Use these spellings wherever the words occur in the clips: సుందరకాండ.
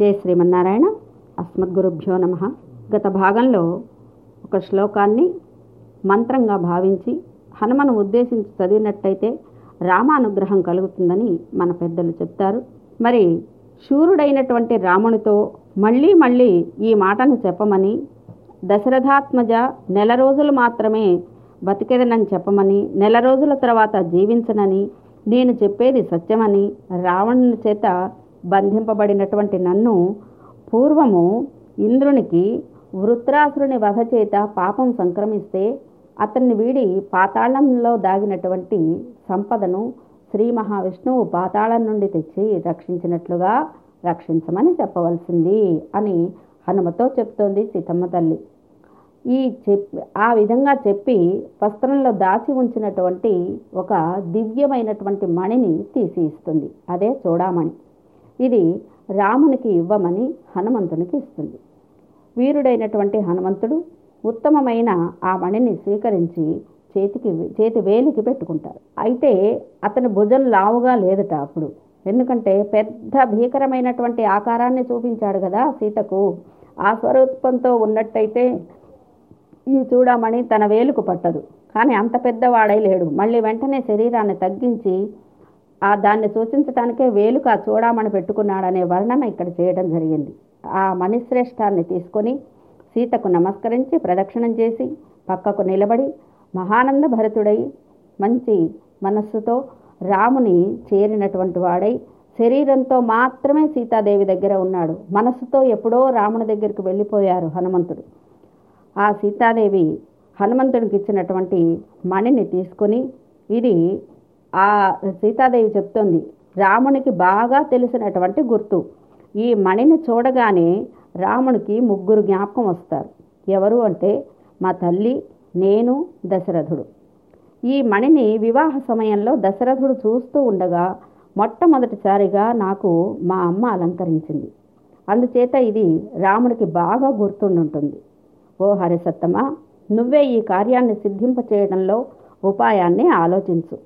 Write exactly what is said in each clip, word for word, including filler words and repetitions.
జయ శ్రీమన్నారాయణ. అస్మద్గురుభ్యో నమః. గత భాగంలో ఒక శ్లోకాన్ని మంత్రంగా భావించి హనుమను ఉద్దేశించి చదివినట్టయితే రామానుగ్రహం కలుగుతుందని మన పెద్దలు చెప్తారు. మరి శూరుడైనటువంటి రామునితో మళ్ళీ మళ్ళీ ఈ మాటను చెప్పమని, దశరథాత్మజ నెల రోజులు మాత్రమే బతికెదనని చెప్పమని, నెల రోజుల తర్వాత జీవించనని, నేను చెప్పేది సత్యమని, రావణుని చేత బంధింపబడినటువంటి నన్ను పూర్వము ఇంద్రునికి వృత్రాసురుని వధ చేత పాపం సంక్రమిస్తే అతన్ని వీడి పాతాళంలో దాగినటువంటి సంపదను శ్రీ మహావిష్ణువు పాతాళం నుండి తెచ్చి రక్షించినట్లుగా రక్షించమని చెప్పవలసింది అని హనుమతో చెప్తోంది సీతమ్మ తల్లి. ఈ చెప్పి ఆ విధంగా చెప్పి వస్త్రంలో దాచి ఉంచినటువంటి ఒక దివ్యమైనటువంటి మణిని తీసి ఇస్తుంది. అదే చూడామణి. ఇది రామునికి ఇవ్వమని హనుమంతునికి ఇస్తుంది. వీరుడైనటువంటి హనుమంతుడు ఉత్తమమైన ఆ మణిని స్వీకరించి చేతికి చేతి వేలికి పెట్టుకుంటారు. అయితే అతని భుజం లావుగా లేదట అప్పుడు, ఎందుకంటే పెద్ద భీకరమైనటువంటి ఆకారాన్ని చూపించాడు కదా సీతకు. ఆ స్వరూపంతో ఉన్నట్టయితే ఈ చూడామణి తన వేలుకు పట్టదు. కానీ అంత పెద్దవాడై లేడు. మళ్ళీ వెంటనే శరీరాన్ని తగ్గించి ఆ దాన్ని సూచించడానికే వేలుకు ఆ చూడామణి పెట్టుకున్నాడనే వర్ణన ఇక్కడ చేయడం జరిగింది. ఆ మణిశ్రేష్ఠాన్ని తీసుకొని సీతకు నమస్కరించి ప్రదక్షిణం చేసి పక్కకు నిలబడి మహానంద భరితుడై మంచి మనస్సుతో రాముని చేరినటువంటి వాడై శరీరంతో మాత్రమే సీతాదేవి దగ్గర ఉన్నాడు. మనస్సుతో ఎప్పుడో రాముని దగ్గరికి వెళ్ళిపోయారు హనుమంతుడు. ఆ సీతాదేవి హనుమంతునికి ఇచ్చినటువంటి మణిని తీసుకుని, ఇది ఆ సీతాదేవి చెప్తోంది రామునికి బాగా తెలిసినటువంటి గుర్తు. ఈ మణిని చూడగానే రామునికి ముగ్గురు జ్ఞాపకం వస్తారు. ఎవరు అంటే మా తల్లి, నేను, దశరథుడు. ఈ మణిని వివాహ సమయంలో దశరథుడు చూస్తూ ఉండగా మొట్టమొదటిసారిగా నాకు మా అమ్మ అలంకరించింది. అందుచేత ఇది రాముడికి బాగా గుర్తుండుంటుంది. ఓ హరిసత్తమా, నువ్వే ఈ కార్యాన్ని సిద్ధింపచేయడంలో ఉపాయాన్ని ఆలోచించు.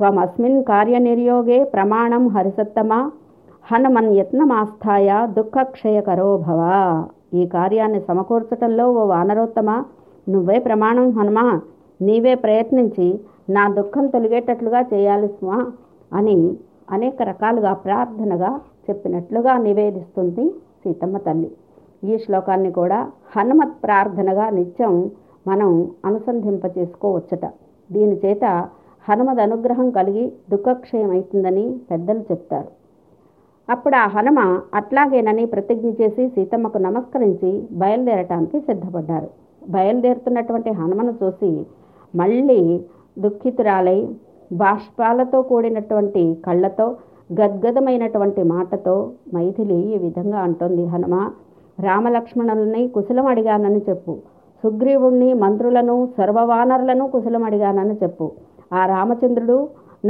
త్వమస్మిన్ కార్యనిర్యోగే ప్రమాణం హరిసత్తమా హనుమన్ యత్నమాస్థాయ దుఃఖక్షయకరో భవ. ఈ కార్యాన్ని సమకూర్చటంలో ఓ వానరోత్తమా, నువ్వే ప్రమాణం హనుమా, నీవే ప్రయత్నించి నా దుఃఖం తొలగేటట్లుగా చేయాలి స్వా అని అనేక రకాలుగా ప్రార్థనగా చెప్పినట్లుగా నివేదిస్తుంది సీతమ్మ తల్లి. ఈ శ్లోకాన్ని కూడా హనుమత్ ప్రార్థనగా నిత్యం మనం అనుసంధింపచేసుకోవచ్చట. దీని చేత హనుమద్ అనుగ్రహం కలిగి దుఃఖక్షయం అవుతుందని పెద్దలు చెప్తారు. అప్పుడు ఆ హనుమ అట్లాగేనని ప్రతిజ్ఞ చేసి సీతమ్మకు నమస్కరించి బయలుదేరటానికి సిద్ధపడ్డారు. బయలుదేరుతున్నటువంటి హనుమను చూసి మళ్ళీ దుఃఖితురాలై బాష్పాలతో కూడినటువంటి కళ్ళతో గద్గదమైనటువంటి మాటతో మైథిలి ఈ విధంగా అంటోంది, హనుమ రామలక్ష్మణుల్ని కుశలం అడిగానని చెప్పు, సుగ్రీవుణ్ణి మంత్రులను సర్వవానరులను కుశలం అడిగానని చెప్పు, ఆ రామచంద్రుడు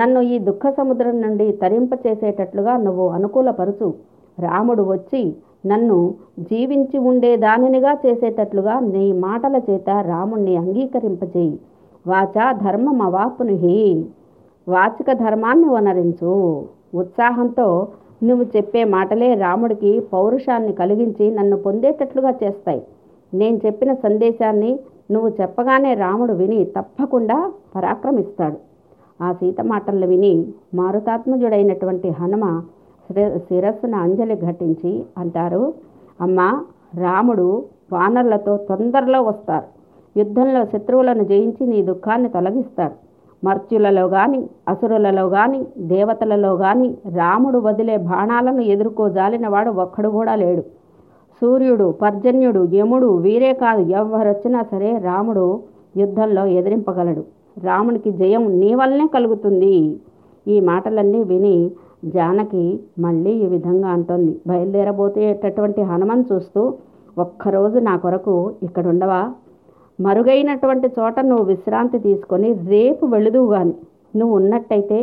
నన్ను ఈ దుఃఖ సముద్రం నుండి తరింపచేసేటట్లుగా నువ్వు అనుకూలపరుచు, రాముడు వచ్చి నన్ను జీవించి ఉండే దానినిగా చేసేటట్లుగా నీ మాటల చేత రాముణ్ణి అంగీకరింపచేయి, వాచా ధర్మం అవాపునుహి వాచిక ధర్మాన్ని వనరించు, ఉత్సాహంతో నువ్వు చెప్పే మాటలే రాముడికి పౌరుషాన్ని కలిగించి నన్ను పొందేటట్లుగా చేస్తాయి, నేను చెప్పిన సందేశాన్ని నువ్వు చెప్పగానే రాముడు విని తప్పకుండా పరాక్రమిస్తాడు. ఆ సీత మాటలను విని మారుతాత్మజుడైనటువంటి హనుమ శిరస్సున అంజలి ఘటించి అంటారు, అమ్మా, రాముడు వానరులతో తొందరలో వస్తారు, యుద్ధంలో శత్రువులను జయించి నీ దుఃఖాన్ని తొలగిస్తాడు, మర్త్యులలో కానీ అసురులలో కానీ దేవతలలో కానీ రాముడు వదిలే బాణాలను ఎదుర్కోజాలిన వాడు ఒక్కడు కూడా లేడు, సూర్యుడు పర్జన్యుడు యముడు వీరే కాదు ఎవరొచ్చినా సరే రాముడు యుద్ధంలో ఎదిరింపగలడు, రామునికి జయం నీ వల్లనే కలుగుతుంది. ఈ మాటలన్నీ విని జానకి మళ్ళీ ఈ విధంగా అంటోంది, బయలుదేరబోయేటటువంటి హనుమను చూస్తూ, ఒక్కరోజు నా కొరకు ఇక్కడ ఉండవా, మరుగైనటువంటి చోట నువ్వు విశ్రాంతి తీసుకొని రేపు వెళుదువు గాని, నువ్వు ఉన్నట్టయితే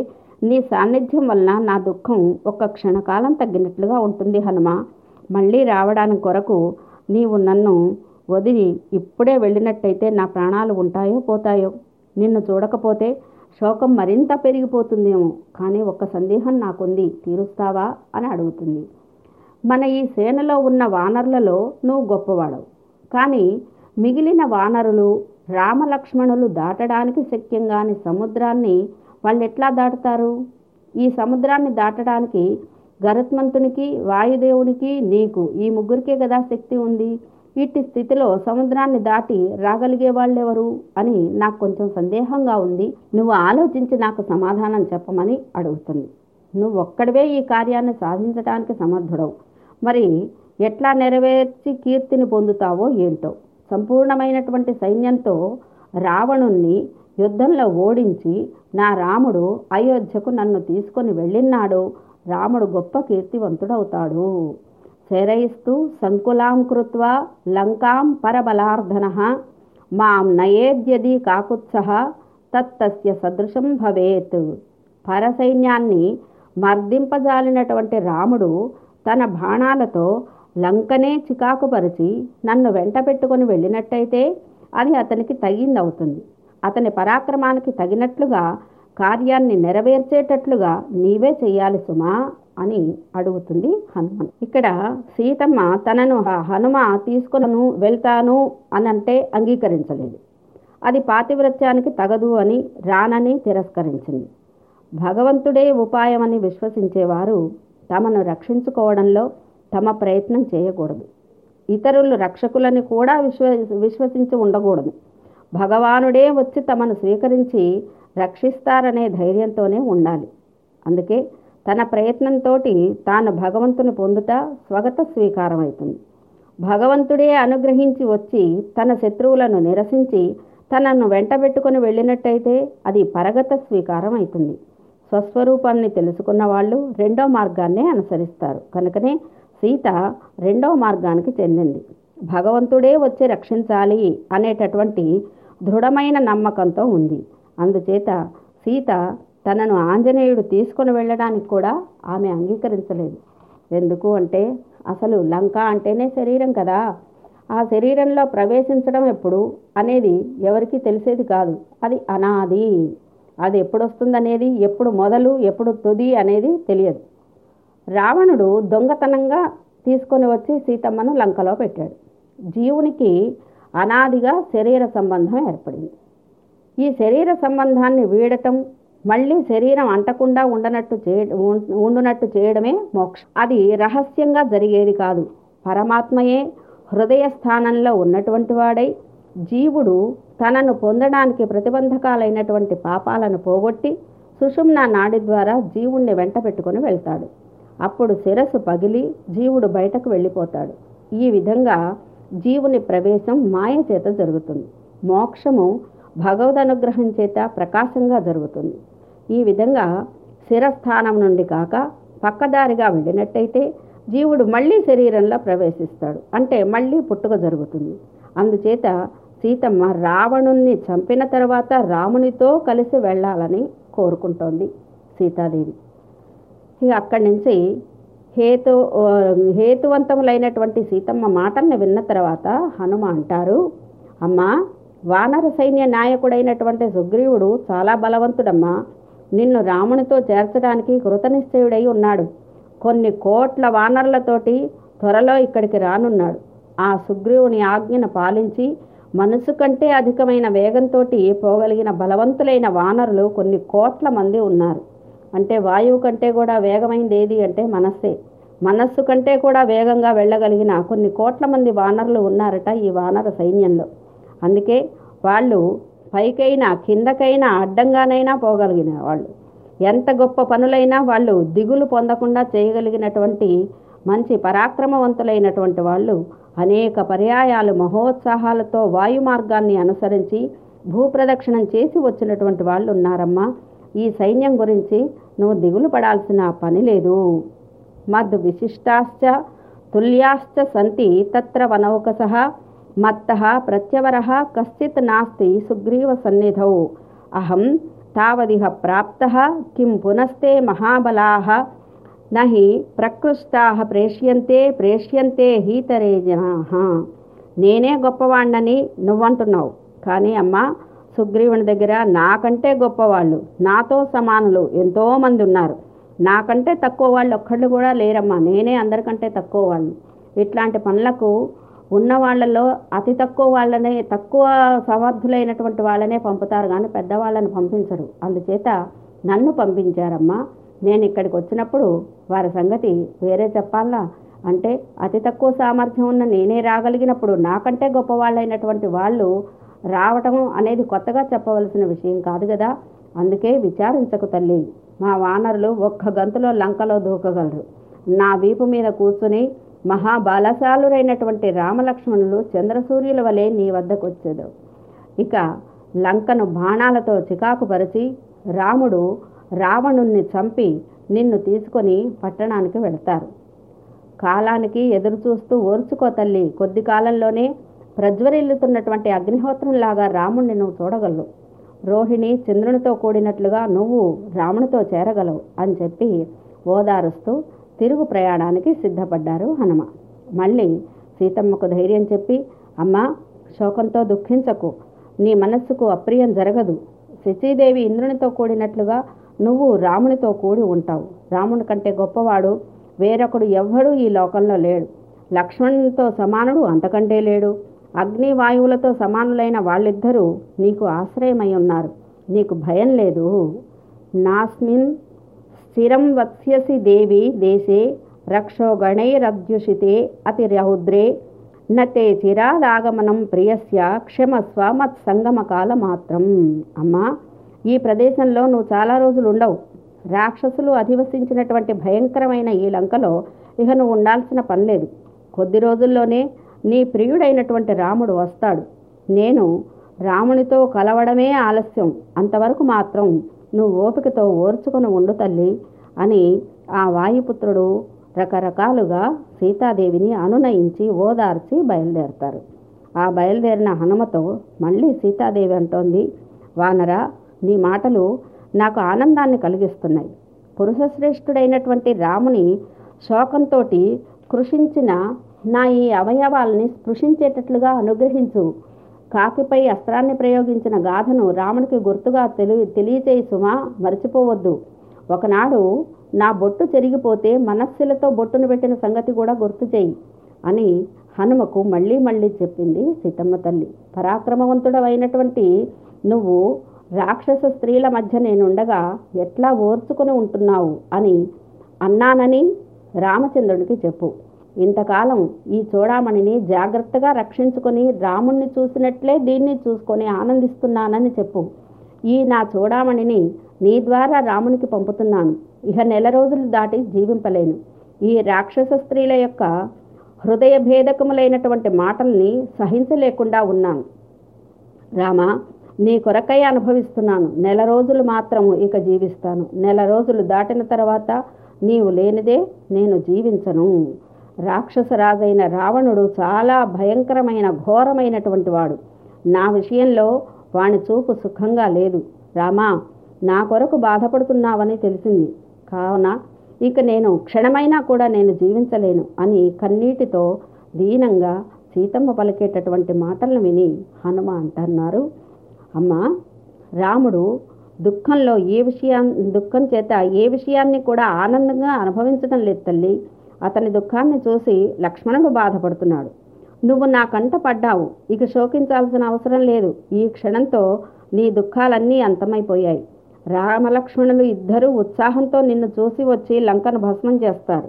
నీ సాన్నిధ్యం వలన నా దుఃఖం ఒక్క క్షణకాలం తగ్గినట్లుగా ఉంటుంది హనుమ, మళ్ళీ రావడానికి కొరకు నీవు నన్ను వదిలి ఇప్పుడే వెళ్ళినట్టయితే నా ప్రాణాలు ఉంటాయో పోతాయో, నిన్ను చూడకపోతే శోకం మరింత పెరిగిపోతుందేమో, కానీ ఒక్క సందేహం నాకుంది, తీరుస్తావా అని అడుగుతుంది. మన ఈ సేనలో ఉన్న వానరులలో నువ్వు గొప్పవాడవు. కానీ మిగిలిన వానరులు రామలక్ష్మణులు దాటడానికి శక్యం కాని సముద్రాన్ని వాళ్ళు ఎట్లా దాటుతారు? ఈ సముద్రాన్ని దాటడానికి గరుత్మంతునికి, వాయుదేవునికి, నీకు, ఈ ముగ్గురికే కదా శక్తి ఉంది. ఇట్టి స్థితిలో సముద్రాన్ని దాటి రాగలిగే వాళ్ళెవరు అని నాకు కొంచెం సందేహంగా ఉంది. నువ్వు ఆలోచించి నాకు సమాధానం చెప్పమని అడుగుతుంది. నువ్వు ఒక్కడివే ఈ కార్యాన్ని సాధించడానికి సమర్థుడవు. మరి ఎట్లా నెరవేర్చి కీర్తిని పొందుతావో ఏంటో. సంపూర్ణమైనటువంటి సైన్యంతో రావణుణ్ణి యుద్ధంలో ఓడించి నా రాముడు అయోధ్యకు నన్ను తీసుకొని వెళ్ళినాడు. రాముడు గొప్ప కీర్తివంతుడవుతాడు. శరైస్తు సంకులాం కృత్వ లంకాం పరబలార్ధనః మాం నయేద్యది కాకుత్సః తత్తస్య సదృశం భవేత్. పరసైన్యాన్ని మర్దింపజాలినటువంటి రాముడు తన బాణాలతో లంకనే చికాకుపరిచి నన్ను వెంట పెట్టుకొని వెళ్ళినట్టయితే అది అతనికి తగిందవుతుంది. అతని పరాక్రమానికి తగినట్లుగా కార్యాన్ని నెరవేర్చేటట్లుగా నీవే చెయ్యాలి సుమా అని అడుగుతుంది హనుమ. ఇక్కడ సీతమ్మ తనను హనుమ తీసుకును వెళ్తాను అనంటే అంగీకరించలేదు. అది పాతివ్రత్యానికి తగదు అని రానని తిరస్కరించింది. భగవంతుడే ఉపాయమని విశ్వసించేవారు తమను రక్షించుకోవడంలో తమ ప్రయత్నం చేయకూడదు. ఇతరులు రక్షకులని కూడా విశ్వ విశ్వసించి ఉండకూడదు. భగవానుడే వచ్చి తమను స్వీకరించి రక్షిస్తారనే ధైర్యంతోనే ఉండాలి. అందుకే తన ప్రయత్నంతో తాను భగవంతుని పొందుట స్వాగత స్వీకారం అవుతుంది. భగవంతుడే అనుగ్రహించి వచ్చి తన శత్రువులను నిరసించి తనను వెంట పెట్టుకుని వెళ్ళినట్టయితే అది పరగత స్వీకారం అవుతుంది. స్వస్వరూపాన్ని తెలుసుకున్న వాళ్ళు రెండో మార్గాన్నే అనుసరిస్తారు. కనుకనే సీత రెండో మార్గానికి చెందింది. భగవంతుడే వచ్చి రక్షించాలి అనేటటువంటి దృఢమైన నమ్మకంతో ఉంది. అందుచేత సీత తనను ఆంజనేయుడు తీసుకొని వెళ్ళడానికి కూడా ఆమె అంగీకరించలేదు. ఎందుకు అంటే అసలు లంక అంటేనే శరీరం కదా. ఆ శరీరంలో ప్రవేశించడం ఎప్పుడు అనేది ఎవరికీ తెలిసేది కాదు. అది అనాది. అది ఎప్పుడొస్తుందనేది, ఎప్పుడు మొదలు ఎప్పుడు తుది అనేది తెలియదు. రావణుడు దొంగతనంగా తీసుకొని వచ్చి సీతమ్మను లంకలో పెట్టాడు. జీవునికి అనాదిగా శరీర సంబంధం ఏర్పడింది. ఈ శరీర సంబంధాన్ని వీడటం, మళ్ళీ శరీరం అంటకుండా ఉండనట్టు చే ఉండునట్టు చేయడమే మోక్షం. అది రహస్యంగా జరిగేది కాదు. పరమాత్మయే హృదయ స్థానంలో ఉన్నటువంటి వాడై జీవుడు తనను పొందడానికి ప్రతిబంధకాలైనటువంటి పాపాలను పోగొట్టి సుషుమ్నా నాడి ద్వారా జీవుణ్ణి వెంట పెట్టుకొని వెళ్తాడు. అప్పుడు శిరస్సు పగిలి జీవుడు బయటకు వెళ్ళిపోతాడు. ఈ విధంగా జీవుని ప్రవేశం మాయ చేత జరుగుతుంది. మోక్షము భగవద్ అనుగ్రహం చేత ప్రకాశంగా జరుగుతుంది. ఈ విధంగా శిరస్థానం నుండి కాక పక్కదారిగా వెళ్ళినట్టయితే జీవుడు మళ్ళీ శరీరంలో ప్రవేశిస్తాడు. అంటే మళ్ళీ పుట్టుక జరుగుతుంది. అందుచేత సీతమ్మ రావణుణ్ణి చంపిన తర్వాత రామునితో కలిసి వెళ్ళాలని కోరుకుంటోంది సీతాదేవి. ఇక అక్కడి నుంచి హేతు హేతువంతములైనటువంటి సీతమ్మ మాటల్ని విన్న తర్వాత హనుమ అంటారు, అమ్మా వానర సైన్య నాయకుడైనటువంటి సుగ్రీవుడు చాలా బలవంతుడమ్మా. నిన్ను రామునితో చేర్చడానికి కృతనిశ్చయుడై ఉన్నాడు. కొన్ని కోట్ల వానరులతోటి త్వరలో ఇక్కడికి రానున్నాడు. ఆ సుగ్రీవుని ఆజ్ఞను పాలించి మనసు కంటే అధికమైన వేగంతో పోగలిగిన బలవంతులైన వానరులు కొన్ని కోట్ల మంది ఉన్నారు. అంటే వాయువు కంటే కూడా వేగమైంది ఏది అంటే మనస్సే. మనస్సు కంటే కూడా వేగంగా వెళ్ళగలిగిన కొన్ని కోట్ల మంది వానరులు ఉన్నారట ఈ వానర సైన్యంలో. అందుకే వాళ్ళు పైకైనా కిందకైనా అడ్డంగానైనా పోగలిగిన వాళ్ళు. ఎంత గొప్ప పనులైనా వాళ్ళు దిగులు పొందకుండా చేయగలిగినటువంటి మంచి పరాక్రమవంతులైనటువంటి వాళ్ళు అనేక పర్యాయాలు మహోత్సాహాలతో వాయు మార్గాన్ని అనుసరించి భూప్రదక్షిణం చేసి వచ్చినటువంటి వాళ్ళు ఉన్నారమ్మా. ఈ సైన్యం గురించి నువ్వు దిగులు పడాల్సిన పని లేదు. మద్ విశిష్టాశ్చ తుల్యాశ్చ సంతి తత్ర వనౌకసః మత్తః ప్రత్యవరః కశ్చిత్ నాస్తి సుగ్రీవ సన్నిధౌ అహం తావదిహ ప్రాప్తః కిం పునస్తే మహాబలాః నహి ప్రకృష్టాః ప్రేష్యంతే ప్రేష్యంతే హీతరేజనాః. నేనే గొప్పవాణ్ణని నువ్వంటున్నావు, కానీ అమ్మా సుగ్రీవుని దగ్గర నాకంటే గొప్పవాళ్ళు, నాతో సమానులు ఎంతోమంది ఉన్నారు. నాకంటే తక్కువ వాళ్ళు ఒక్కళ్ళు కూడా లేరమ్మా, నేనే అందరికంటే తక్కువ వాళ్ళు. ఇట్లాంటి పనులకు ఉన్న వాళ్ళలో అతి తక్కువ వాళ్ళనే, తక్కువ సమర్థులైనటువంటి వాళ్ళనే పంపుతారు కానీ పెద్దవాళ్ళని పంపించరు. అందుచేత నన్ను పంపించారమ్మా. నేను ఇక్కడికి వచ్చినప్పుడు వారి సంగతి వేరే చెప్పాలా అంటే, అతి తక్కువ సామర్థ్యం ఉన్న నేనే రాగలిగినప్పుడు నాకంటే గొప్పవాళ్ళైనటువంటి వాళ్ళు రావటం అనేది కొత్తగా చెప్పవలసిన విషయం కాదు కదా. అందుకే విచారించకు తల్లి, మా వానరులు ఒక్క గంతులో లంకలో దూకగలరు. నా వీపు మీద కూర్చుని మహాబలశాలురైనటువంటి రామలక్ష్మణులు చంద్రసూర్యుల వలె నీ వద్దకు వచ్చేదు. ఇక లంకను బాణాలతో చికాకుపరిచి రాముడు రావణుణ్ణి చంపి నిన్ను తీసుకొని పట్టణానికి వెళతారు. కాలానికి ఎదురు చూస్తూ ఓర్చుకో తల్లి. కొద్ది కాలంలోనే ప్రజ్వరిల్లుతున్నటువంటి అగ్నిహోత్రంలాగా రాముణ్ణి నువ్వు చూడగలవు. రోహిణి చంద్రునితో కూడినట్లుగా నువ్వు రామునితో చేరగలవు అని చెప్పి ఓదారుస్తూ తిరుగు ప్రయాణానికి సిద్ధపడ్డారు హనుమ. మళ్ళీ సీతమ్మకు ధైర్యం చెప్పి, అమ్మా శోకంతో దుఃఖించకు, నీ మనస్సుకు అప్రియం జరగదు. శచీదేవి ఇంద్రునితో కూడినట్లుగా నువ్వు రామునితో కూడి ఉంటావు. రాముని కంటే గొప్పవాడు వేరొకడు ఎవ్వడూ ఈ లోకంలో లేడు. లక్ష్మణునితో సమానుడు అంతకంటే లేడు. అగ్ని వాయువులతో సమానులైన వాళ్ళిద్దరూ నీకు ఆశ్రయమై ఉన్నారు. నీకు భయం లేదు. నాస్మిన్ స్థిరం వత్స్యసి దేవి దేశే రక్షోగణైరద్యుషితే అతి రౌద్రే నతే చిరాదాగమనం ప్రియస్య క్షమస్వ మత్సంగమకాల మాత్రం. అమ్మా, ఈ ప్రదేశంలో నువ్వు చాలా రోజులు ఉండవు. రాక్షసులు అధివసించినటువంటి భయంకరమైన ఈ లంకలో ఇక నువ్వు ఉండాల్సిన పని లేదు. కొద్ది రోజుల్లోనే నీ ప్రియుడైనటువంటి రాముడు వస్తాడు. నేను రామునితో కలవడమే ఆలస్యం. అంతవరకు మాత్రం నువ్వు ఓపికతో ఓర్చుకొని ఉండు తల్లి అని ఆ వాయుపుత్రుడు రకరకాలుగా సీతాదేవిని అనునయించి ఓదార్చి బయలుదేరతారు. ఆ బయలుదేరిన హనుమతో మళ్ళీ సీతాదేవి అంటోంది, వానర, నీ మాటలు నాకు ఆనందాన్ని కలిగిస్తున్నాయి. పురుషశ్రేష్ఠుడైనటువంటి రాముని శోకంతో కృషించిన నా ఈ అవయవాల్ని స్పృశించేటట్లుగా అనుగ్రహించు. కాకిపై అస్త్రాన్ని ప్రయోగించిన గాథను రామునికి గుర్తుగా తెలి తెలియచేయి సుమా, మరిచిపోవద్దు. ఒకనాడు నా బొట్టు చెరిగిపోతే మనస్సులతో బొట్టును పెట్టిన సంగతి కూడా గుర్తు చేయి అని హనుమకు మళ్ళీ మళ్ళీ చెప్పింది సీతమ్మ తల్లి. పరాక్రమవంతుడవైనటువంటి నువ్వు రాక్షస స్త్రీల మధ్య నేనుండగా ఎట్లా ఓర్చుకుని ఉంటున్నావు అని అన్నానని రామచంద్రుడికి చెప్పు. ఇంతకాలం ఈ చూడామణిని జాగ్రత్తగా రక్షించుకొని రాముణ్ణి చూసినట్లే దీన్ని చూసుకొని ఆనందిస్తున్నానని చెప్పు. ఈ నా చూడామణిని నీ ద్వారా రామునికి పంపుతున్నాను. ఇక నెల రోజులు దాటి జీవింపలేను. ఈ రాక్షస స్త్రీల యొక్క హృదయ భేదకములైనటువంటి మాటల్ని సహించలేకుండా ఉన్నాను. రామ, నీ కొరకై అనుభవిస్తున్నాను. నెల రోజులు మాత్రం ఇక జీవిస్తాను. నెల రోజులు దాటిన తర్వాత నీవు లేనిదే నేను జీవించను. రాక్షసరాజైన రావణుడు చాలా భయంకరమైన ఘోరమైనటువంటి వాడు. నా విషయంలో వాని చూపు సుఖంగా లేదు. రామా, నా కొరకు బాధపడుతున్నావని తెలిసింది. కావున ఇక నేను క్షణమైనా కూడా నేను జీవించలేను అని కన్నీటితో దీనంగా సీతమ్మ పలికేటటువంటి మాటలను విని హనుమ అంటున్నారు, అమ్మా, రాముడు దుఃఖంలో ఏ విషయాన్ని దుఃఖం చేత ఏ విషయాన్ని కూడా ఆనందంగా అనుభవించడం లేదు తల్లి. అతని దుఃఖాన్ని చూసి లక్ష్మణుడు బాధపడుతున్నాడు. నువ్వు నా కంట పడ్డావు. ఇక శోకించాల్సిన అవసరం లేదు. ఈ క్షణంతో నీ దుఃఖాలన్నీ అంతమైపోయాయి. రామలక్ష్మణులు ఇద్దరూ ఉత్సాహంతో నిన్ను చూసి వచ్చి లంకను భస్మం చేస్తారు.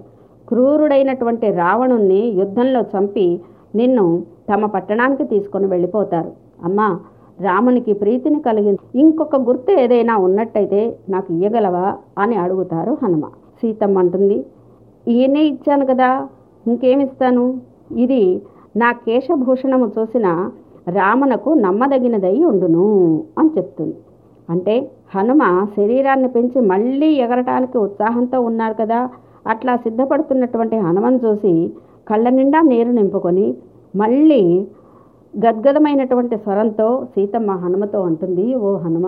క్రూరుడైనటువంటి రావణుణ్ణి యుద్ధంలో చంపి నిన్ను తమ పట్టణానికి తీసుకొని వెళ్ళిపోతారు. అమ్మా, రామునికి ప్రీతిని కలిగించు. ఇంకొక గుర్తు ఏదైనా ఉన్నట్టయితే నాకు ఇయ్యగలవా అని అడుగుతారు హనుమ. సీతమ్మ అంటుంది, ఈయనే ఇచ్చాను కదా, ఇంకేమిస్తాను? ఇది నా కేశభూషణము చూసిన రామునకు నమ్మదగినదై ఉండును అని చెప్తుంది. అంటే హనుమ శరీరాన్ని పెంచి మళ్ళీ ఎగరటానికి ఉత్సాహంతో ఉన్నారు కదా. అట్లా సిద్ధపడుతున్నటువంటి హనుమను చూసి కళ్ళ నిండా నీరు నింపుకొని మళ్ళీ గద్గదమైనటువంటి స్వరంతో సీతమ్మ హనుమతో అంటుంది, ఓ హనుమ,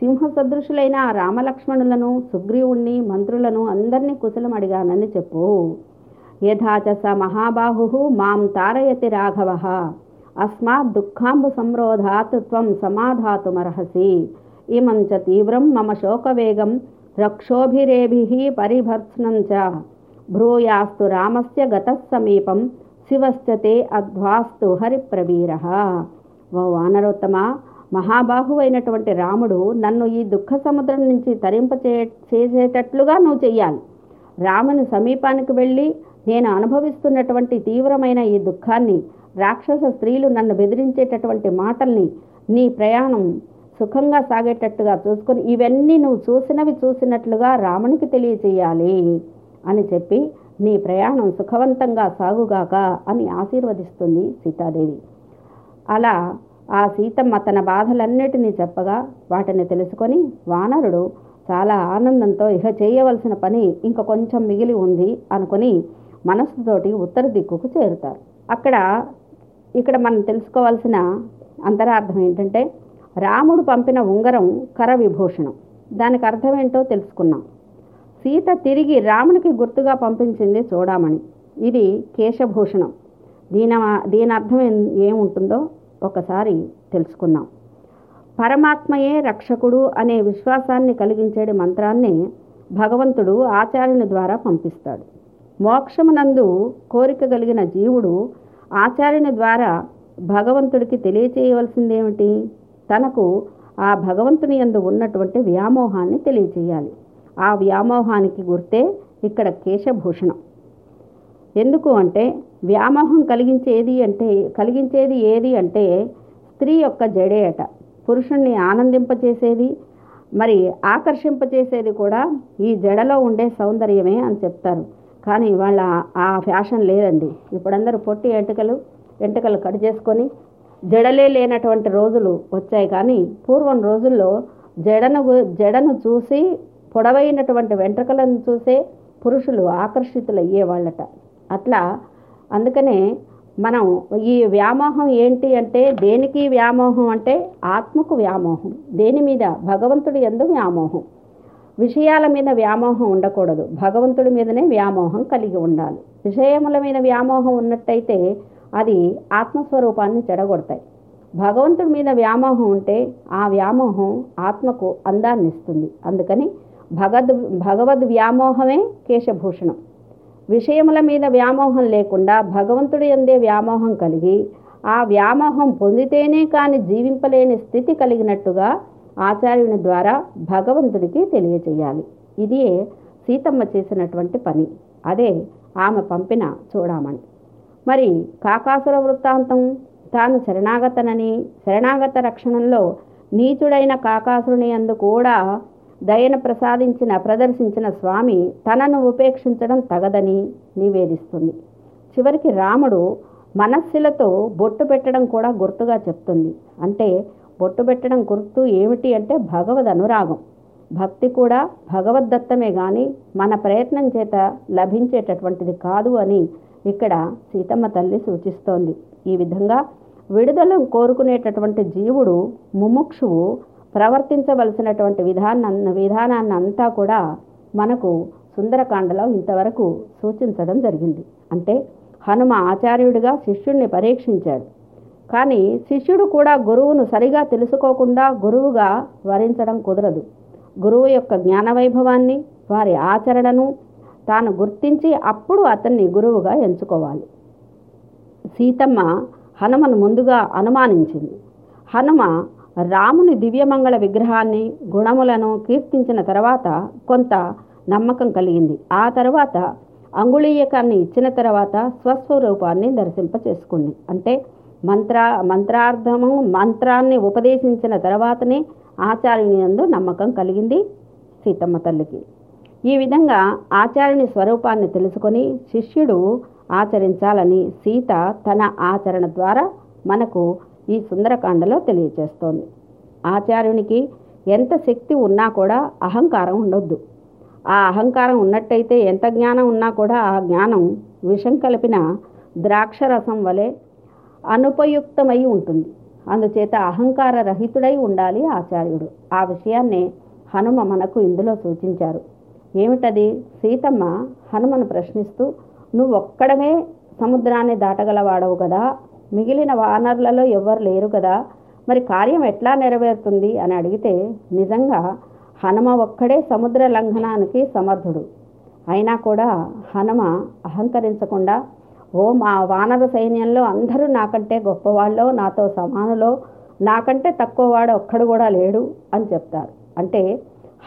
సింహ సదృశులైన రామలక్ష్మణులను, సుగ్రీవుణ్ణి, మంత్రులను అందరినీ కుశలం అడిగానని చెప్పు. యథాచ స మహాబాహు మాం తారయతి రాఘవ అస్మాత్ దుఃఖాంబు సంరోధాత్ త్వం సమాధాతుమర్హసి ఇమం చ తీవ్రం మమ శోకవేగం రక్షోభిరేభిః పరిభర్త్స్నం చ భ్రూయాస్తు రామస్య గతః సమీపం శివస్య తే అధ్వాస్తు హరిప్రవీరః. ఓ వానరోత్తమ, మహాబాహువైనటువంటి రాముడు నన్ను ఈ దుఃఖ సముద్రం నుంచి తరింపచే చేసేటట్లుగా నువ్వు చెయ్యాలి. రాముని సమీపానికి వెళ్ళి నేను అనుభవిస్తున్నటువంటి తీవ్రమైన ఈ దుఃఖాన్ని, రాక్షస స్త్రీలు నన్ను బెదిరించేటటువంటి మాటల్ని, నీ ప్రయాణం సుఖంగా సాగేటట్టుగా చూసుకొని ఇవన్నీ నువ్వు చూసినవి చూసినట్లుగా రామునికి తెలియచేయాలి అని చెప్పి, నీ ప్రయాణం సుఖవంతంగా సాగుగాక అని ఆశీర్వదిస్తుంది సీతాదేవి. అలా ఆ సీతమ్మ తన బాధలన్నిటినీ చెప్పగా వాటిని తెలుసుకొని వానరుడు చాలా ఆనందంతో ఇహ చేయవలసిన పని ఇంకా కొంచెం మిగిలి ఉంది అనుకుని మనస్సుతోటి ఉత్తర దిక్కుకు చేరుతారు. అక్కడ ఇక్కడ మనం తెలుసుకోవాల్సిన అంతరార్థం ఏంటంటే, రాముడు పంపిన ఉంగరం కర విభూషణం, దానికి అర్థం ఏంటో తెలుసుకున్నాం. సీత తిరిగి రామునికి గుర్తుగా పంపించింది చూడమని, ఇది కేశభూషణం. దీని దీని అర్థం ఏముంటుందో ఒకసారి తెలుసుకున్నాం. పరమాత్మయే రక్షకుడు అనే విశ్వాసాన్ని కలిగించే మంత్రాన్ని భగవంతుడు ఆచార్యుని ద్వారా పంపిస్తాడు. మోక్షమునందు కోరిక కలిగిన జీవుడు ఆచార్యుని ద్వారా భగవంతుడికి తెలియచేయవలసిందేమిటి? తనకు ఆ భగవంతుని యందు ఉన్నటువంటి వ్యామోహాన్ని తెలియచేయాలి. ఆ వ్యామోహానికి గుర్తే ఇక్కడ కేశభూషణం. ఎందుకు అంటే వ్యామోహం కలిగించేది అంటే కలిగించేది ఏది అంటే స్త్రీ యొక్క జడేట. పురుషుణ్ణి ఆనందింపచేసేది, మరి ఆకర్షింపచేసేది కూడా ఈ జడలో ఉండే సౌందర్యమే అని చెప్తారు. కానీ ఇవాళ ఆ ఫ్యాషన్ లేదండి. ఇప్పుడందరూ పొట్టి ఎంటకలు ఎంటకలు కట్ చేసుకొని జడలే లేనటువంటి రోజులు వచ్చాయి. కానీ పూర్వం రోజుల్లో జడను జడను చూసి, పొడవైనటువంటి వెంట్రుకలను చూసే పురుషులు ఆకర్షితులయ్యేవాళ్ళట. అట్లా అందుకనే మనం ఈ వ్యామోహం ఏంటి అంటే, దేనికి వ్యామోహం అంటే ఆత్మకు వ్యామోహం, దేని మీద? భగవంతుడి యందు వ్యామోహం. విషయాల మీద వ్యామోహం ఉండకూడదు, భగవంతుడి మీదనే వ్యామోహం కలిగి ఉండాలి. విషయముల మీద వ్యామోహం ఉన్నట్టయితే అది ఆత్మస్వరూపాన్ని చెడగొడతాయి. భగవంతుడి మీద వ్యామోహం ఉంటే ఆ వ్యామోహం ఆత్మకు అందాన్ని ఇస్తుంది. అందుకని భగద్ భగవద్ వ్యామోహమే కేశభూషణం. విషయముల మీద వ్యామోహం లేకుండా భగవంతుడి యందే వ్యామోహం కలిగి, ఆ వ్యామోహం పొందితేనే కానీ జీవింపలేని స్థితి కలిగినట్టుగా ఆచార్యుని ద్వారా భగవంతుడికి తెలియచేయాలి. ఇదే సీతమ్మ చేసినటువంటి పని, అదే ఆమె పంపిన చూడమని. మరి కాకాసుర వృత్తాంతం, తాను శరణాగతనని, శరణాగత రక్షణంలో నీచుడైన కాకాసురుని యందు కూడా దయను ప్రసాదించిన ప్రదర్శించిన స్వామి తనను ఉపేక్షించడం తగదని నివేదిస్తుంది. చివరికి రాముడు మనస్సులతో బొట్టు పెట్టడం కూడా గుర్తుగా చెప్తుంది. అంటే బొట్టు పెట్టడం గుర్తు ఏమిటి అంటే భగవద్ అనురాగం. భక్తి కూడా భగవద్దత్తమే కానీ మన ప్రయత్నం చేత లభించేటటువంటిది కాదు అని ఇక్కడ సీతమ్మ తల్లి సూచిస్తోంది. ఈ విధంగా విడుదలను కోరుకునేటటువంటి జీవుడు, ముముక్షువు ప్రవర్తించవలసినటువంటి విధానాన్న విధానాన్ని అంతా కూడా మనకు సుందరకాండలో ఇంతవరకు సూచించడం జరిగింది. అంటే హనుమ ఆచార్యుడిగా శిష్యుడిని పరీక్షించాడు. కానీ శిష్యుడు కూడా గురువును సరిగా తెలుసుకోకుండా గురువుగా వరించడం కుదరదు. గురువు యొక్క జ్ఞానవైభవాన్ని, వారి ఆచరణను తాను గుర్తించి అప్పుడు అతన్ని గురువుగా ఎంచుకోవాలి. సీతమ్మ హనుమను ముందుగా అనుమానించింది. హనుమ రాముని దివ్యమంగళ విగ్రహాన్ని, గుణములను కీర్తించిన తర్వాత కొంత నమ్మకం కలిగింది. ఆ తర్వాత అంగుళీయకాన్ని ఇచ్చిన తర్వాత స్వస్వరూపాన్ని దర్శింపచేసుకుంది. అంటే మంత్ర మంత్రార్థము మంత్రాన్ని ఉపదేశించిన తర్వాతనే ఆచార్యుని యందు నమ్మకం కలిగింది సీతమ్మ తల్లికి. ఈ విధంగా ఆచార్యుని స్వరూపాన్ని తెలుసుకొని శిష్యుడు ఆచరించాలని సీత తన ఆచరణ ద్వారా మనకు ఈ సుందరకాండలో తెలియచేస్తోంది. ఆచార్యునికి ఎంత శక్తి ఉన్నా కూడా అహంకారం ఉండొద్దు. ఆ అహంకారం ఉన్నట్టయితే ఎంత జ్ఞానం ఉన్నా కూడా ఆ జ్ఞానం విషం కలిపిన ద్రాక్షరసం వలె అనుపయుక్తమై ఉంటుంది. అందుచేత అహంకార రహితుడై ఉండాలి ఆచార్యుడు. ఆ విషయాన్నే హనుమ మనకు ఇందులో సూచించారు. ఏమిటది? సీతమ్మ హనుమను ప్రశ్నిస్తూ, నువ్వు ఒక్కడమే సముద్రాన్ని దాటగలవాడవు కదా, మిగిలిన వానరులలో ఎవ్వరు లేరు కదా, మరి కార్యం ఎట్లా నెరవేరుతుంది అని అడిగితే, నిజంగా హనుమ ఒక్కడే సముద్ర లంఘనానికి సమర్థుడు. అయినా కూడా హనుమ అహంకరించకుండా, ఓ మా వానర సైన్యంలో అందరూ నాకంటే గొప్పవాళ్ళో, నాతో సమానులో, నాకంటే తక్కువ వాడు ఒక్కడు కూడా లేడు అని చెప్తారు. అంటే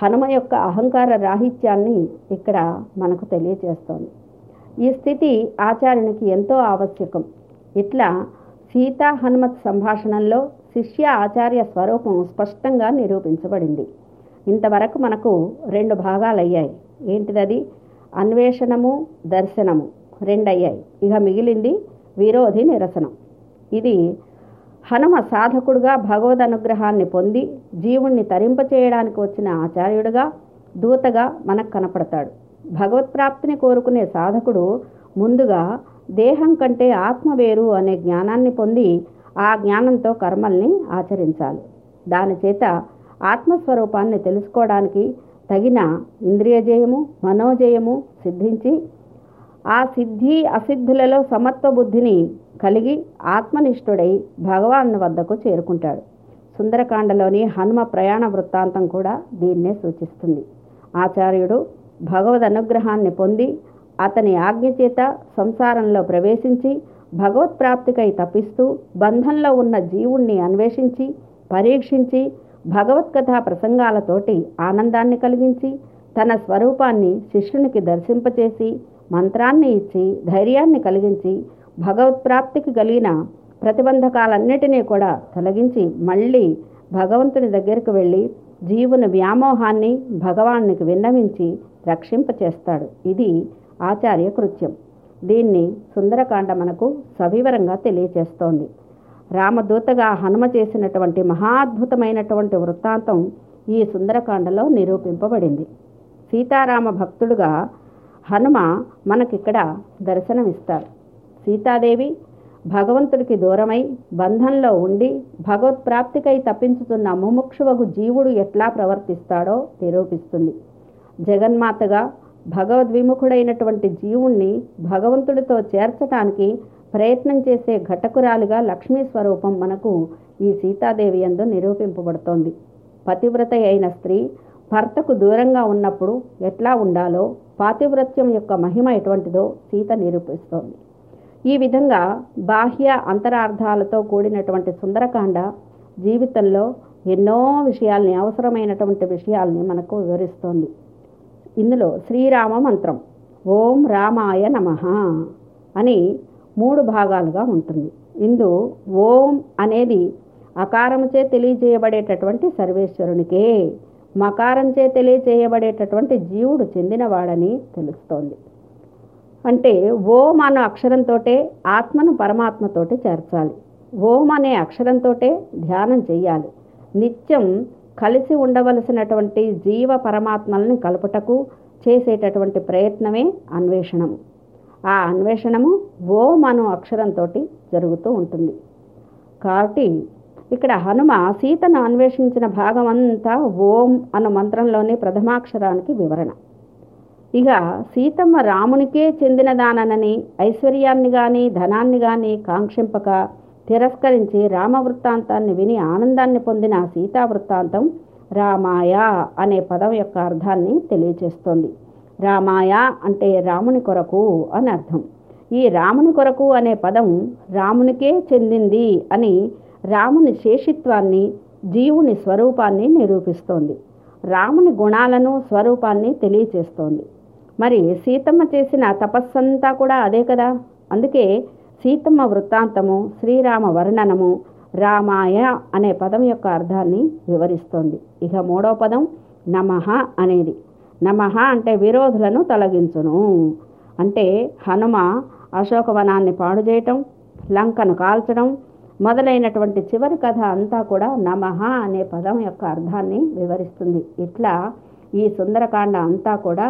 హనుమ యొక్క అహంకార రాహిత్యాన్ని ఇక్కడ మనకు తెలియజేస్తోంది. ఈ స్థితి ఆచార్యునికి ఎంతో ఆవశ్యకం. ఇట్లా సీతా హనుమత్ సంభాషణలో శిష్య ఆచార్య స్వరూపం స్పష్టంగా నిరూపించబడింది. ఇంతవరకు మనకు రెండు భాగాలయ్యాయి. ఏంటిదది? అన్వేషణము, దర్శనము రెండయ్యాయి. ఇక మిగిలింది విరోధి నిరసనం. ఇది హనుమ సాధకుడుగా భగవద్ అనుగ్రహాన్ని పొంది జీవుణ్ణి తరింపచేయడానికి వచ్చిన ఆచార్యుడుగా, దూతగా మనకు కనపడతాడు. భగవత్ప్రాప్తిని కోరుకునే సాధకుడు ముందుగా దేహం కంటే ఆత్మ వేరు అనే జ్ఞానాన్ని పొంది ఆ జ్ఞానంతో కర్మల్ని ఆచరించాలి. దానిచేత ఆత్మస్వరూపాన్ని తెలుసుకోవడానికి తగిన ఇంద్రియజయము, మనోజయము సిద్ధించి ఆ సిద్ధి అసిద్ధులలో సమత్వ బుద్ధిని కలిగి ఆత్మనిష్ఠుడై భగవాను వద్దకు చేరుకుంటాడు. సుందరకాండలోని హనుమ ప్రయాణ వృత్తాంతం కూడా దీన్నే సూచిస్తుంది. ఆచార్యుడు భగవద్ అనుగ్రహాన్ని పొంది అతని ఆజ్ఞచేత సంసారంలో ప్రవేశించి భగవత్ప్రాప్తికై తపిస్తూ బంధంలో ఉన్న జీవుణ్ణి అన్వేషించి, పరీక్షించి, భగవత్కథా ప్రసంగాలతోటి ఆనందాన్ని కలిగించి, తన స్వరూపాన్ని శిష్యునికి దర్శింపచేసి, మంత్రాన్ని ఇచ్చి, ధైర్యాన్ని కలిగించి, భగవత్ప్రాప్తికి కలిగిన ప్రతిబంధకాలన్నిటినీ కూడా తొలగించి మళ్ళీ భగవంతుని దగ్గరకు వెళ్ళి జీవుని వ్యామోహాన్ని భగవానునికి విన్నవించి రక్షింపచేస్తాడు. ఇది ఆచార్య కృత్యం. దీన్ని సుందరకాండ మనకు సవివరంగా తెలియచేస్తోంది. రామదూతగా హనుమ చేసినటువంటి మహాద్భుతమైనటువంటి వృత్తాంతం ఈ సుందరకాండలో నిరూపింపబడింది. సీతారామ భక్తుడుగా హనుమ మనకిక్కడ దర్శనమిస్తారు. సీతాదేవి భగవంతుడికి దూరమై బంధంలో ఉండి భగవత్ప్రాప్తికై తప్పించుతున్న ముముక్షువగు జీవుడు ఎట్లా ప్రవర్తిస్తాడో నిరూపిస్తుంది. జగన్మాతగా భగవద్విముఖుడైనటువంటి జీవుణ్ణి భగవంతుడితో చేర్చడానికి ప్రయత్నం చేసే ఘటకురాలుగా లక్ష్మీ స్వరూపం మనకు ఈ సీతాదేవి యందు నిరూపింపబడుతోంది. పతివ్రత అయిన స్త్రీ భర్తకు దూరంగా ఉన్నప్పుడు ఎట్లా ఉండాలో, పాతివ్రత్యం యొక్క మహిమ ఎటువంటిదో సీత నిరూపిస్తోంది. ఈ విధంగా బాహ్య అంతరార్థాలతో కూడినటువంటి సుందరకాండ జీవితంలో ఎన్నో విషయాల్ని, అవసరమైనటువంటి విషయాల్ని మనకు వివరిస్తోంది. ఇందులో శ్రీరామ మంత్రం ఓం రామాయ నమః అని మూడు భాగాలుగా ఉంటుంది. ఇందు ఓం అనేది అకారంచే తెలియజేయబడేటటువంటి సర్వేశ్వరునికే, మకారంచే తెలియజేయబడేటటువంటి జీవుడు చెందినవాడని తెలుస్తోంది. అంటే ఓం అనే అక్షరంతో ఆత్మను పరమాత్మతోటి చేర్చాలి. ఓం అనే అక్షరంతో ధ్యానం చేయాలి. నిత్యం కలిసి ఉండవలసినటువంటి జీవ పరమాత్మల్ని కలుపుటకు చేసేటటువంటి ప్రయత్నమే అన్వేషణము. ఆ అన్వేషణము ఓం అను అక్షరంతో జరుగుతూ ఉంటుంది. కాబట్టి ఇక్కడ హనుమ సీతను అన్వేషించిన భాగం అంతా ఓం అను మంత్రంలోని ప్రథమాక్షరానికి వివరణ. ఇక సీతమ్మ రామునికే చెందినదానని, ఐశ్వర్యాన్ని కానీ ధనాన్ని కానీ కాంక్షింపక తిరస్కరించి రామ వృత్తాంతాన్ని విని ఆనందాన్ని పొందిన సీతా వృత్తాంతం రామాయ అనే పదం యొక్క అర్థాన్ని తెలియజేస్తోంది. రామాయ అంటే రాముని కొరకు అని అర్థం. ఈ రాముని కొరకు అనే పదం రామునికే చెందింది అని రాముని శేషిత్వాన్ని, జీవుని స్వరూపాన్ని నిరూపిస్తోంది. రాముని గుణాలను, స్వరూపాన్ని తెలియజేస్తోంది. మరి సీతమ్మ చేసిన తపస్సంతా కూడా అదే కదా. అందుకే సీతమ్మ వృత్తాంతము, శ్రీరామ వర్ణనము రామాయ అనే పదం యొక్క అర్థాన్ని వివరిస్తోంది. ఇక మూడో పదం నమః అనేది. నమః అంటే విరోధులను తొలగించును. అంటే హనుమ అశోకవనాన్ని పాడు చేయటం, లంకను కాల్చడం మొదలైనటువంటి చివరి కథ అంతా కూడా నమః అనే పదం యొక్క అర్థాన్ని వివరిస్తుంది. ఇట్లా ఈ సుందరకాండ అంతా కూడా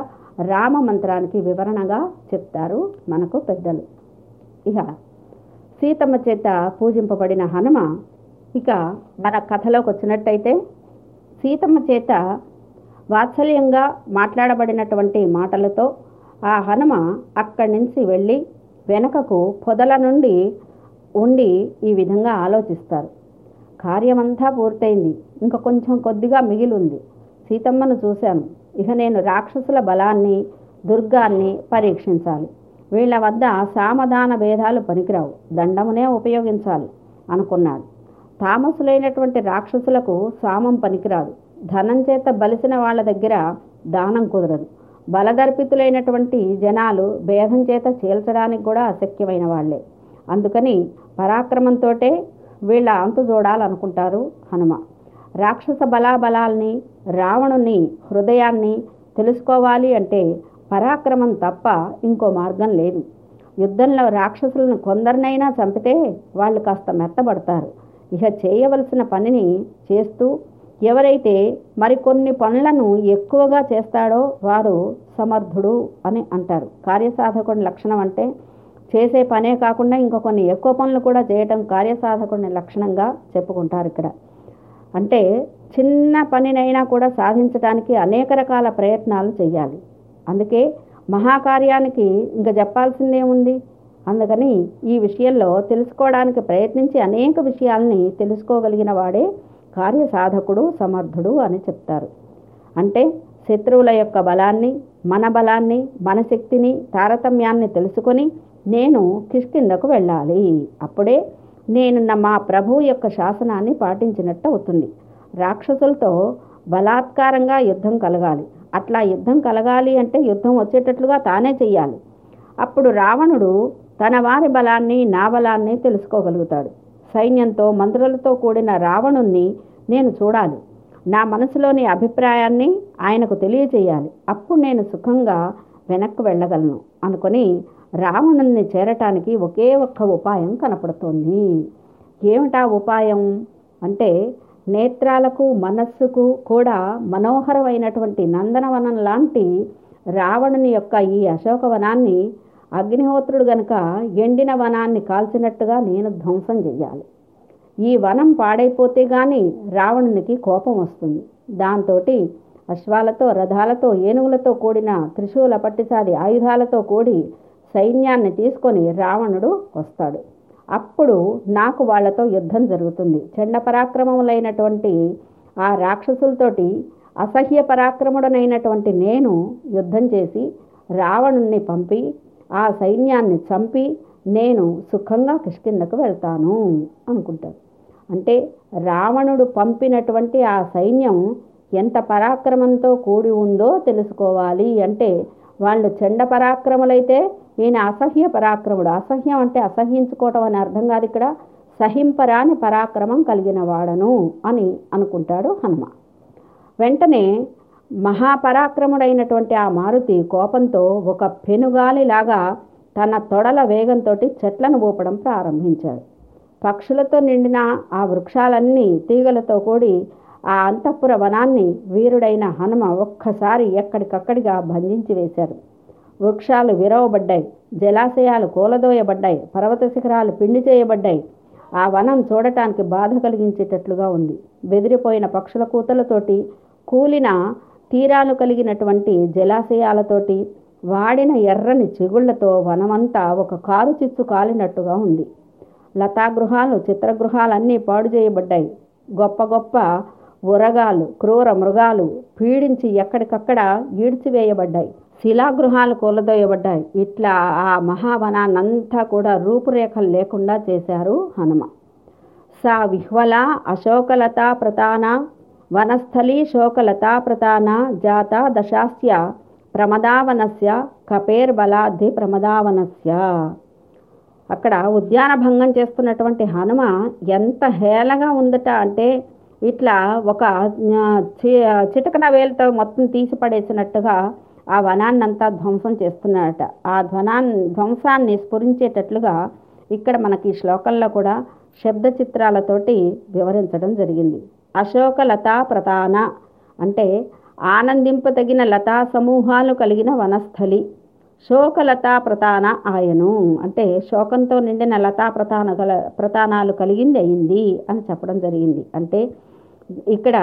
రామ మంత్రానికి వివరణగా చెప్తారు మనకు పెద్దలు. ఇక సీతమ్మ చేత పూజింపబడిన హనుమ, ఇక మన కథలోకి వచ్చినట్టయితే సీతమ్మ చేత వాత్సల్యంగా మాట్లాడబడినటువంటి మాటలతో ఆ హనుమ అక్కడి నుంచి వెళ్ళి వెనకకు పొదల నుండి ఉండి ఈ విధంగా ఆలోచిస్తారు. కార్యమంతా పూర్తయింది, ఇంకా కొంచెం కొద్దిగా మిగిలి ఉంది. సీతమ్మను చూశాను. ఇక నేను రాక్షసుల బలాన్ని, దుర్గాన్ని పరీక్షించాలి. వీళ్ల వద్ద సామధాన భేదాలు పనికిరావు, దండమునే ఉపయోగించాలి అనుకున్నాడు. తామసులైనటువంటి రాక్షసులకు సామం పనికిరాదు. ధనం చేత బలిసిన వాళ్ళ దగ్గర దానం కుదరదు. బలదర్పితులైనటువంటి జనాలు భేదం చేత చీల్చడానికి కూడా అశక్యమైన వాళ్లే. అందుకని పరాక్రమంతోటే వీళ్ళ అంతు చూడాలనుకుంటారు హనుమ. రాక్షస బలాబలాల్ని, రావణుని హృదయాన్ని తెలుసుకోవాలి అంటే పరాక్రమం తప్ప ఇంకో మార్గం లేదు. యుద్ధంలో రాక్షసులను కొందరినైనా చంపితే వాళ్ళు కాస్త మెత్తబడతారు. ఇక చేయవలసిన పనిని చేస్తూ ఎవరైతే మరికొన్ని పనులను ఎక్కువగా చేస్తాడో వారు సమర్థుడు అని అంటారు. కార్యసాధకుని లక్షణం అంటే చేసే పనే కాకుండా ఇంకా కొన్ని ఎక్కువ పనులు కూడా చేయటం కార్యసాధకుని లక్షణంగా చెప్పుకుంటారు. ఇక్కడ అంటే చిన్న పనినైనా కూడా సాధించడానికి అనేక రకాల ప్రయత్నాలు చేయాలి. అందుకే మహాకార్యానికి ఇంకా చెప్పాల్సిందేముంది? అందుకని ఈ విషయంలో తెలుసుకోవడానికి ప్రయత్నించి అనేక విషయాల్ని తెలుసుకోగలిగిన వాడే కార్యసాధకుడు, సమర్థుడు అని చెప్తారు. అంటే శత్రువుల యొక్క బలాన్ని, మన బలాన్ని, మన శక్తిని, తారతమ్యాన్ని తెలుసుకొని నేను కిష్కిందకు వెళ్ళాలి. అప్పుడే నేను మా ప్రభువు యొక్క శాసనాన్ని పాటించినట్టు అవుతుంది. రాక్షసులతో బలాత్కారంగా యుద్ధం కలగాలి. అట్లా యుద్ధం కలగాలి అంటే యుద్ధం వచ్చేటట్లుగా తానే చెయ్యాలి. అప్పుడు రావణుడు తన వారి బలాన్ని, నా బలాన్ని తెలుసుకోగలుగుతాడు. సైన్యంతో, మంత్రులతో కూడిన రావణుణ్ణి నేను చూడాలి. నా మనసులోని అభిప్రాయాన్ని ఆయనకు తెలియచేయాలి. అప్పుడు నేను సుఖంగా వెనక్కు వెళ్ళగలను అనుకుని రావణుణ్ణి చేరటానికి ఒకే ఒక్క ఉపాయం కనపడుతోంది. ఏమిటా ఉపాయం అంటే, నేత్రాలకు మనస్సుకు కూడా మనోహరమైనటువంటి నందనవనం లాంటి రావణుని యొక్క ఈ అశోకవనాన్ని అగ్నిహోత్రుడు గనక ఎండిన వనాన్ని కాల్చినట్టుగా నేను ధ్వంసం చెయ్యాలి. ఈ వనం పాడైపోతే గాని రావణునికి కోపం వస్తుంది. దాంతో అశ్వాలతో, రథాలతో, ఏనుగులతో కూడిన త్రిశూల పట్టిసాది ఆయుధాలతో కూడి సైన్యాన్ని తీసుకొని రావణుడు వస్తాడు. అప్పుడు నాకు వాళ్లతో యుద్ధం జరుగుతుంది. చండ పరాక్రమములైనటువంటి ఆ రాక్షసులతోటి అసహ్య పరాక్రముడనైనటువంటి నేను యుద్ధం చేసి రావణుణ్ణి పంపి ఆ సైన్యాన్ని చంపి నేను సుఖంగా కిష్కిందకు వెళ్తాను అనుకుంటాడు. అంటే రావణుడు పంపినటువంటి ఆ సైన్యం ఎంత పరాక్రమంతో కూడి ఉందో తెలుసుకోవాలి. అంటే వాళ్ళు చండ పరాక్రములైతే ఈయన అసహ్య పరాక్రముడు. అసహ్యం అంటే అసహ్యించుకోవటం అని అర్థం కాదు ఇక్కడ, సహింపరాని పరాక్రమం కలిగిన వాడను అని అనుకుంటాడు హనుమ. వెంటనే మహాపరాక్రముడైనటువంటి ఆ మారుతి కోపంతో ఒక పెనుగాలిలాగా తన తొడల వేగంతో చెట్లను ఊపడం ప్రారంభించాడు. పక్షులతో నిండిన ఆ వృక్షాలన్నీ తీగలతో కూడి ఆ అంతఃపుర వనాన్ని వీరుడైన హనుమ ఒక్కసారి ఎక్కడికక్కడిగా బంధించి వేశారు. వృక్షాలు విరవబడ్డాయి, జలాశయాలు కూలదోయబడ్డాయి, పర్వత శిఖరాలు పిండి చేయబడ్డాయి. ఆ వనం చూడటానికి బాధ కలిగించేటట్లుగా ఉంది. బెదిరిపోయిన పక్షుల కూతలతోటి, కూలిన తీరాలు కలిగినటువంటి జలాశయాలతోటి, వాడిన ఎర్రని చిగుళ్లతో వనమంతా ఒక కారు చిచ్చు కాలినట్టుగా ఉంది. లతాగృహాలు, చిత్రగృహాలన్నీ పాడు చేయబడ్డాయి. గొప్ప గొప్ప ఉరగాలు, క్రూర మృగాలు పీడించి ఎక్కడికక్కడ ఈడ్చివేయబడ్డాయి. శిలాగృహాలు కూలదోయబడ్డాయి. ఇట్లా ఆ మహావనాన్నంతా కూడా రూపురేఖలు లేకుండా చేశారు హనుమ. సా విహ్వల అశోకలతా ప్రతాన వనస్థలీ శోకలతా ప్రతాన జాత దశాస్య ప్రమదావనస్య కపేర్బలాధి ప్రమదావనస్య. అక్కడ ఉద్యాన భంగం చేస్తున్నటువంటి హనుమ ఎంత హేళగా ఉందట అంటే ఇట్లా ఒక చిటకన వేలుతో మొత్తం తీసి పడేసినట్టుగా ఆ వనాన్నంతా ధ్వంసం చేస్తున్నాడట. ఆ ధ్వనాన్ని ధ్వంసాన్ని స్ఫురించేటట్లుగా ఇక్కడ మనకి శ్లోకంలో కూడా శబ్ద చిత్రాలతోటి వివరించడం జరిగింది. అశోక లతా ప్రధాన అంటే ఆనందింపదగిన లతా సమూహాలు కలిగిన వనస్థలి. శోకలతా ప్రధాన ఆయను అంటే శోకంతో నిండిన లతా ప్రధాన గల ప్రధానాలు కలిగింది అయింది అని చెప్పడం జరిగింది. అంటే ఇక్కడ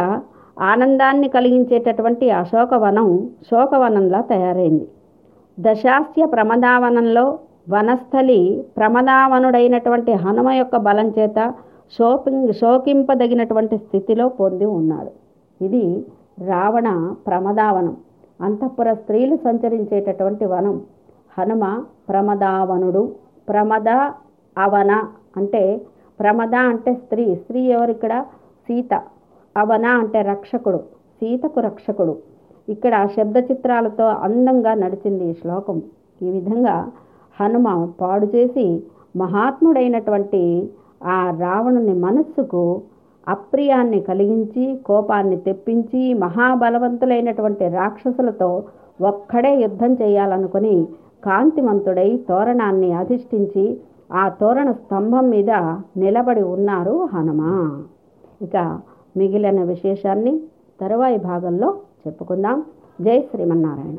ఆనందాన్ని కలిగించేటటువంటి అశోకవనం శోకవనంలా తయారైంది. దశాస్య ప్రమదావనంలో వనస్థలి ప్రమదావనుడైనటువంటి హనుమ యొక్క బలం చేత శోకింపదగినటువంటి స్థితిలో పొంది ఉన్నాడు. ఇది రావణ ప్రమదావనం, అంతఃపుర స్త్రీలు సంచరించేటటువంటి వనం. హనుమ ప్రమదావనుడు. ప్రమద అవన అంటే ప్రమద అంటే స్త్రీ. స్త్రీ ఎవరు? ఇక్కడ సీత. అవన అంటే రక్షకుడు, సీతకు రక్షకుడు. ఇక్కడ శబ్ద చిత్రాలతో అందంగా నడిచింది ఈ శ్లోకం. ఈ విధంగా హనుమ పాడు చేసి మహాత్ముడైనటువంటి ఆ రావణుని మనస్సుకు అప్రియాన్ని కలిగించి, కోపాన్ని తెప్పించి, మహాబలవంతులైనటువంటి రాక్షసులతో ఒక్కడే యుద్ధం చేయాలనుకుని కాంతిమంతుడై తోరణాన్ని అధిష్ఠించి ఆ తోరణ స్తంభం మీద నిలబడి ఉన్నారు హనుమ. ఇక మిగిలిన విశేషాన్ని తరువాయి భాగంలో చెప్పుకుందాం. జై శ్రీమన్నారాయణ.